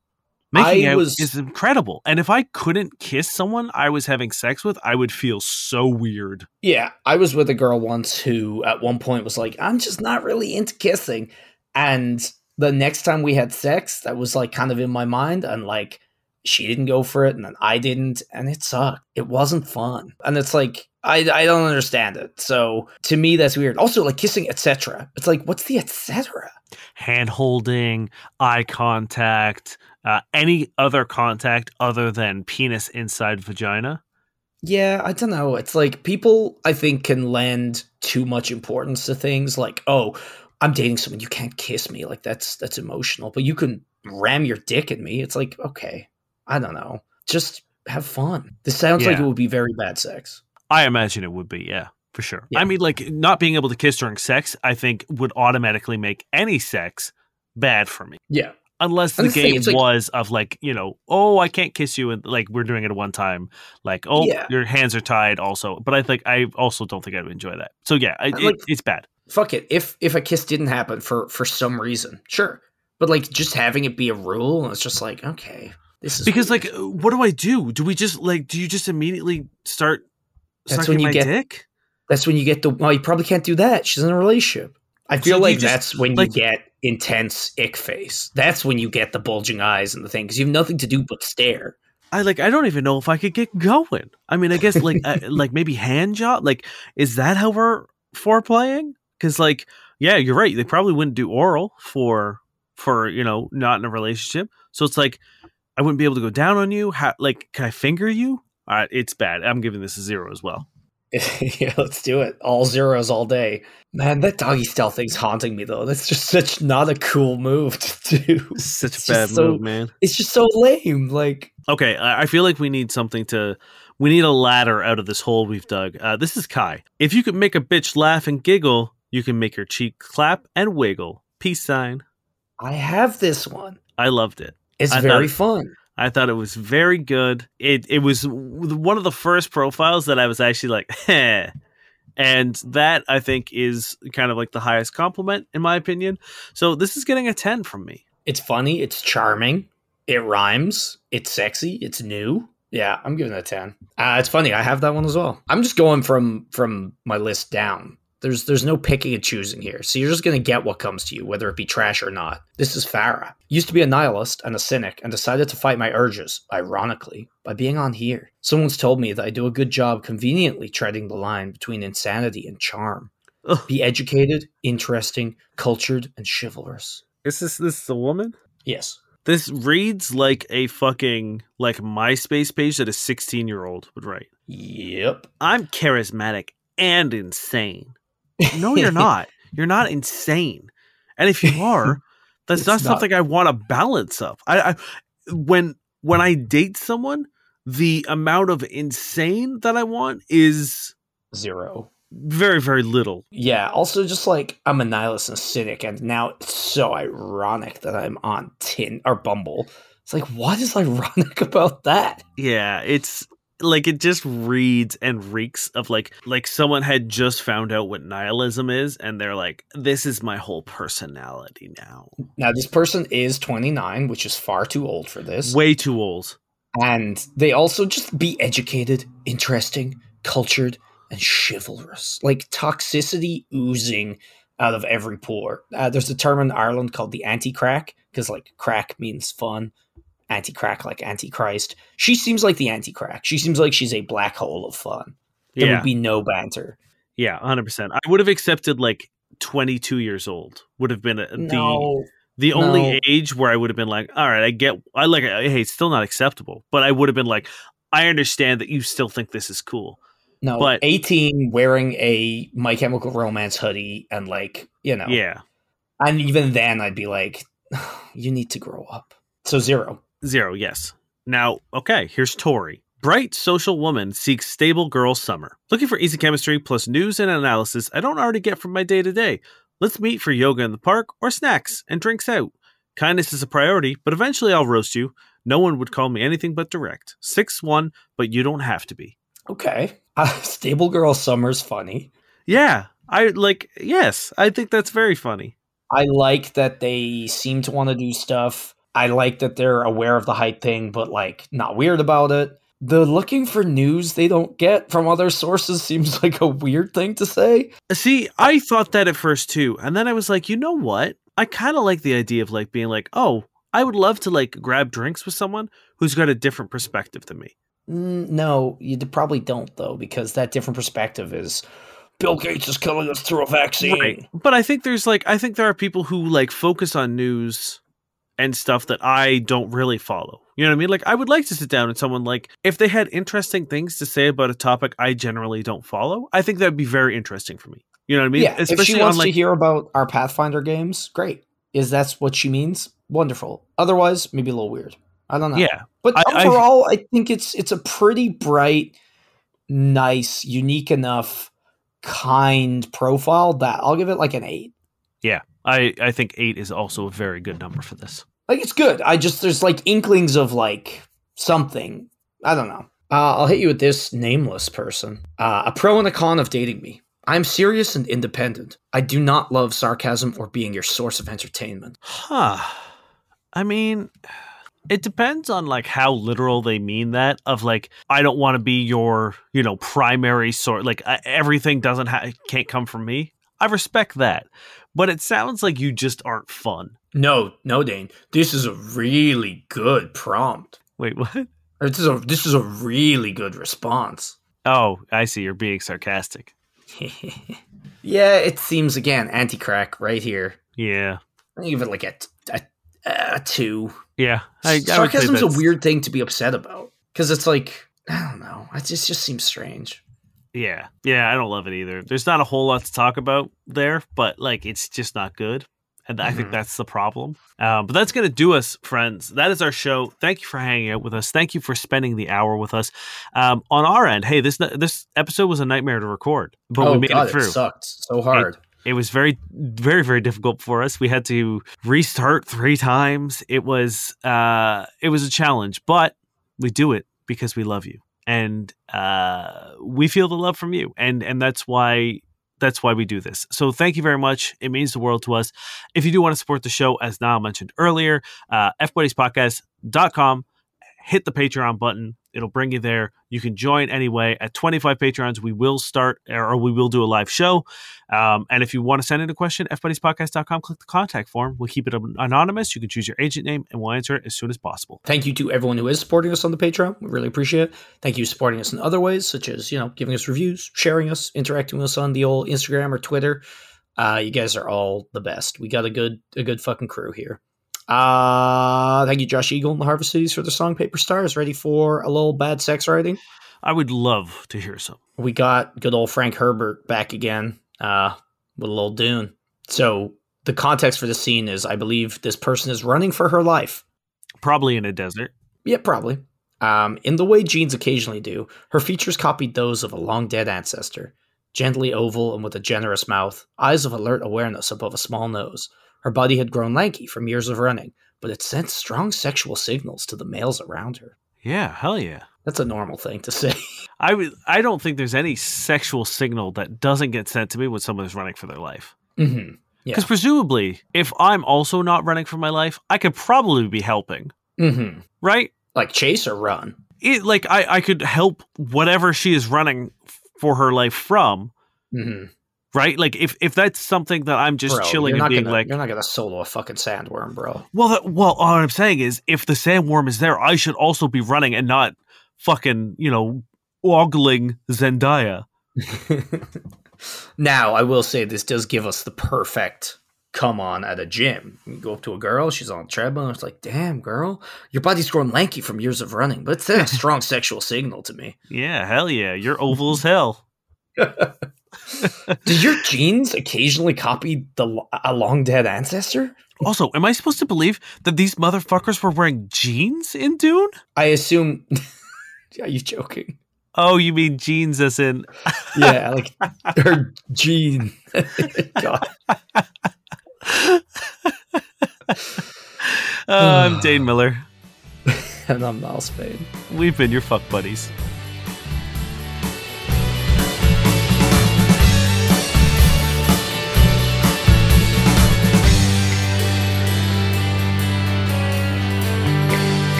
Making out is incredible. And if I couldn't kiss someone I was having sex with, I would feel so weird. Yeah. I was with a girl once who at one point was like, I'm just not really into kissing. And the next time we had sex, that was, like, kind of in my mind. And, like, she didn't go for it, and then I didn't. And it sucked. It wasn't fun. And it's like, I don't understand it. So to me, that's weird. Also, like, kissing, etc. It's like, what's the etc.? Hand holding, eye contact, any other contact other than penis inside vagina. Yeah, I don't know. It's like people, I think, can lend too much importance to things like, oh, I'm dating someone, you can't kiss me. Like, that's emotional, but you can ram your dick at me. It's like, okay, I don't know. Just have fun. This sounds like it would be very bad sex. I imagine it would be, yeah, for sure. Yeah. I mean, like, not being able to kiss during sex, I think, would automatically make any sex bad for me. Yeah. Unless the game was like, of, like, you know, oh, I can't kiss you, and, like, we're doing it at one time. Like, oh, your hands are tied also. But I also don't think I would enjoy that. So, yeah, it's bad. Fuck it. If a kiss didn't happen for some reason, sure. But, like, just having it be a rule, and it's just like, okay, this is because weird. Like, what do I do? Do we just, like, do you just immediately start... That's when you my get. Dick? That's when you get the. Well, you probably can't do that. She's in a relationship. I feel so like that's when you get intense ick face. That's when you get the bulging eyes and the thing because you have nothing to do but stare. I don't even know if I could get going. I mean, I guess like like maybe hand job. Like, is that how we're foreplaying? Because like, yeah, you're right. They probably wouldn't do oral for you know not in a relationship. So it's like I wouldn't be able to go down on you. How, like, can I finger you? It's bad. I'm giving this a 0 as well. Yeah, let's do it. All zeros all day. Man, that doggy style thing's haunting me, though. That's just such not a cool move to do. Such a bad move, man. It's just so lame. Like, okay, I feel like we need something to... We need a ladder out of this hole we've dug. This is Kai. If you can make a bitch laugh and giggle, you can make your cheek clap and wiggle. Peace sign. I have this one. I loved it. It's very fun. I thought it was very good. It was one of the first profiles that I was actually like, heh. And that, I think, is kind of like the highest compliment, in my opinion. So this is getting a 10 from me. It's funny. It's charming. It rhymes. It's sexy. It's new. Yeah, I'm giving it a 10. It's funny. I have that one as well. I'm just going from my list down. There's no picking and choosing here. So you're just going to get what comes to you, whether it be trash or not. This is Farah. Used to be a nihilist and a cynic and decided to fight my urges, ironically, by being on here. Someone's told me that I do a good job conveniently treading the line between insanity and charm. Ugh. Be educated, interesting, cultured, and chivalrous. Is this a woman? Yes. This reads like a fucking like MySpace page that a 16-year-old would write. Yep. I'm charismatic and insane. No, you're not. You're not insane. And if you are, that's not something I want to balance up. I when I date someone, the amount of insane that I want is zero. Very, very little. Yeah. Also, just like I'm a nihilist and a cynic, and now it's so ironic that I'm on Tinder or Bumble. It's like, what is ironic about that? Yeah, it's like it just reads and reeks of like someone had just found out what nihilism is, and they're like, this is my whole personality now. Now, this person is 29, which is far too old for this. Way too old. And they also just be educated, interesting, cultured, and chivalrous. Like toxicity oozing out of every pore. There's a term in Ireland called the anti-crack, because like crack means fun. Anti-crack like anti-Christ. She seems like the anti-crack. She seems like she's a black hole of fun. There would be no banter. Yeah, 100%. I would have accepted like 22 years old would have been the only age where I would have been like, all right, hey, it's still not acceptable, but I would have been like, I understand that you still think this is cool. No, but 18 wearing a My Chemical Romance hoodie and like, you know. Yeah. And even then I'd be like, you need to grow up. So 0. 0, yes. Now, okay, here's Tori. Bright social woman seeks stable girl summer. Looking for easy chemistry plus news and analysis I don't already get from my day-to-day. Let's meet for yoga in the park or snacks and drinks out. Kindness is a priority, but eventually I'll roast you. No one would call me anything but direct. 6'1", but you don't have to be. Okay. Stable girl summer's funny. Yeah. I think that's very funny. I like that they seem to want to do stuff. I like that they're aware of the hype thing, but like not weird about it. The looking for news they don't get from other sources seems like a weird thing to say. See, I thought that at first too. And then I was like, you know what? I kind of like the idea of like being like, oh, I would love to like grab drinks with someone who's got a different perspective than me. No, you probably don't though, because that different perspective is Bill Gates is killing us through a vaccine. Right. But I think there are people who like focus on news and stuff that I don't really follow. You know what I mean? Like, I would like to sit down and someone, like, if they had interesting things to say about a topic I generally don't follow, I think that would be very interesting for me. You know what I mean? Yeah, especially if she wants to hear about our Pathfinder games, great. Is that's what she means? Wonderful. Otherwise, maybe a little weird. I don't know. Yeah. But overall, I think it's a pretty bright, nice, unique enough, kind profile that I'll give it like an 8. Yeah, I think 8 is also a very good number for this. Like, it's good. There's like inklings of like something. I don't know. I'll hit you with this nameless person. A pro and a con of dating me. I'm serious and independent. I do not love sarcasm or being your source of entertainment. Huh. I mean, it depends on like how literal they mean that of like, I don't want to be your, you know, primary source. Like everything can't come from me. I respect that. But it sounds like you just aren't fun. No, Dane. This is a really good prompt. Wait, what? This is a really good response. Oh, I see. You're being sarcastic. Yeah, it seems, again, anti-crack right here. Yeah. I give it like a 2. Yeah. Sarcasm's a weird thing to be upset about. Because it's like, I don't know. It just seems strange. Yeah. Yeah, I don't love it either. There's not a whole lot to talk about there, but like it's just not good. And I think that's the problem. But that's going to do us, friends. That is our show. Thank you for hanging out with us. Thank you for spending the hour with us. On our end, hey, this episode was a nightmare to record, but we made it through. It sucked so hard. It was very, very, very difficult for us. We had to restart 3 times. It was a challenge, but we do it because we love you, and we feel the love from you, and that's why we do this. So thank you very much. It means the world to us. If you do want to support the show, as Niall mentioned earlier, fbuddiespodcast.com. Hit the Patreon button. It'll bring you there. You can join anyway. At 25 Patreons, we will start, or we will do a live show. And if you want to send in a question, fbuddiespodcast.com, click the contact form. We'll keep it anonymous. You can choose your agent name, and we'll answer it as soon as possible. Thank you to everyone who is supporting us on the Patreon. We really appreciate it. Thank you for supporting us in other ways, such as, giving us reviews, sharing us, interacting with us on the old Instagram or Twitter. You guys are all the best. We got a good fucking crew here. Thank you, Josh Eagle and the Harvest Cities, for the song Paper Stars. Ready for a little bad sex writing? I would love to hear some. We got good old Frank Herbert back again with a little Dune. So the context for this scene is, I believe, this person is running for her life. Probably in a desert. Yeah, probably. In the way genes occasionally do, her features copied those of a long-dead ancestor. Gently oval and with a generous mouth, eyes of alert awareness above a small nose. Her body had grown lanky from years of running, but it sent strong sexual signals to the males around her. Yeah, hell yeah. That's a normal thing to say. I don't think there's any sexual signal that doesn't get sent to me when someone is running for their life. Mm-hmm. Yeah. Because presumably, if I'm also not running for my life, I could probably be helping. Mm-hmm. Right? Like chase or run? I could help whatever she is running for her life from. Mm-hmm. Right? Like, if that's something that I'm just chilling and being like... You're not going to solo a fucking sandworm, bro. Well, all I'm saying is, if the sandworm is there, I should also be running and not fucking, ogling Zendaya. Now, I will say this does give us the perfect come-on at a gym. You go up to a girl, she's on a treadmill, and it's like, damn, girl, your body's grown lanky from years of running, but it's a strong sexual signal to me. Yeah, hell yeah. You're oval as hell. Did your genes occasionally copy a long dead ancestor? Also, am I supposed to believe that these motherfuckers were wearing jeans in Dune? I assume. Are you joking? Oh, you mean jeans as in? Yeah, like her gene. God. I'm Dave Miller, and I'm Niall Spain. We've been your fuck buddies.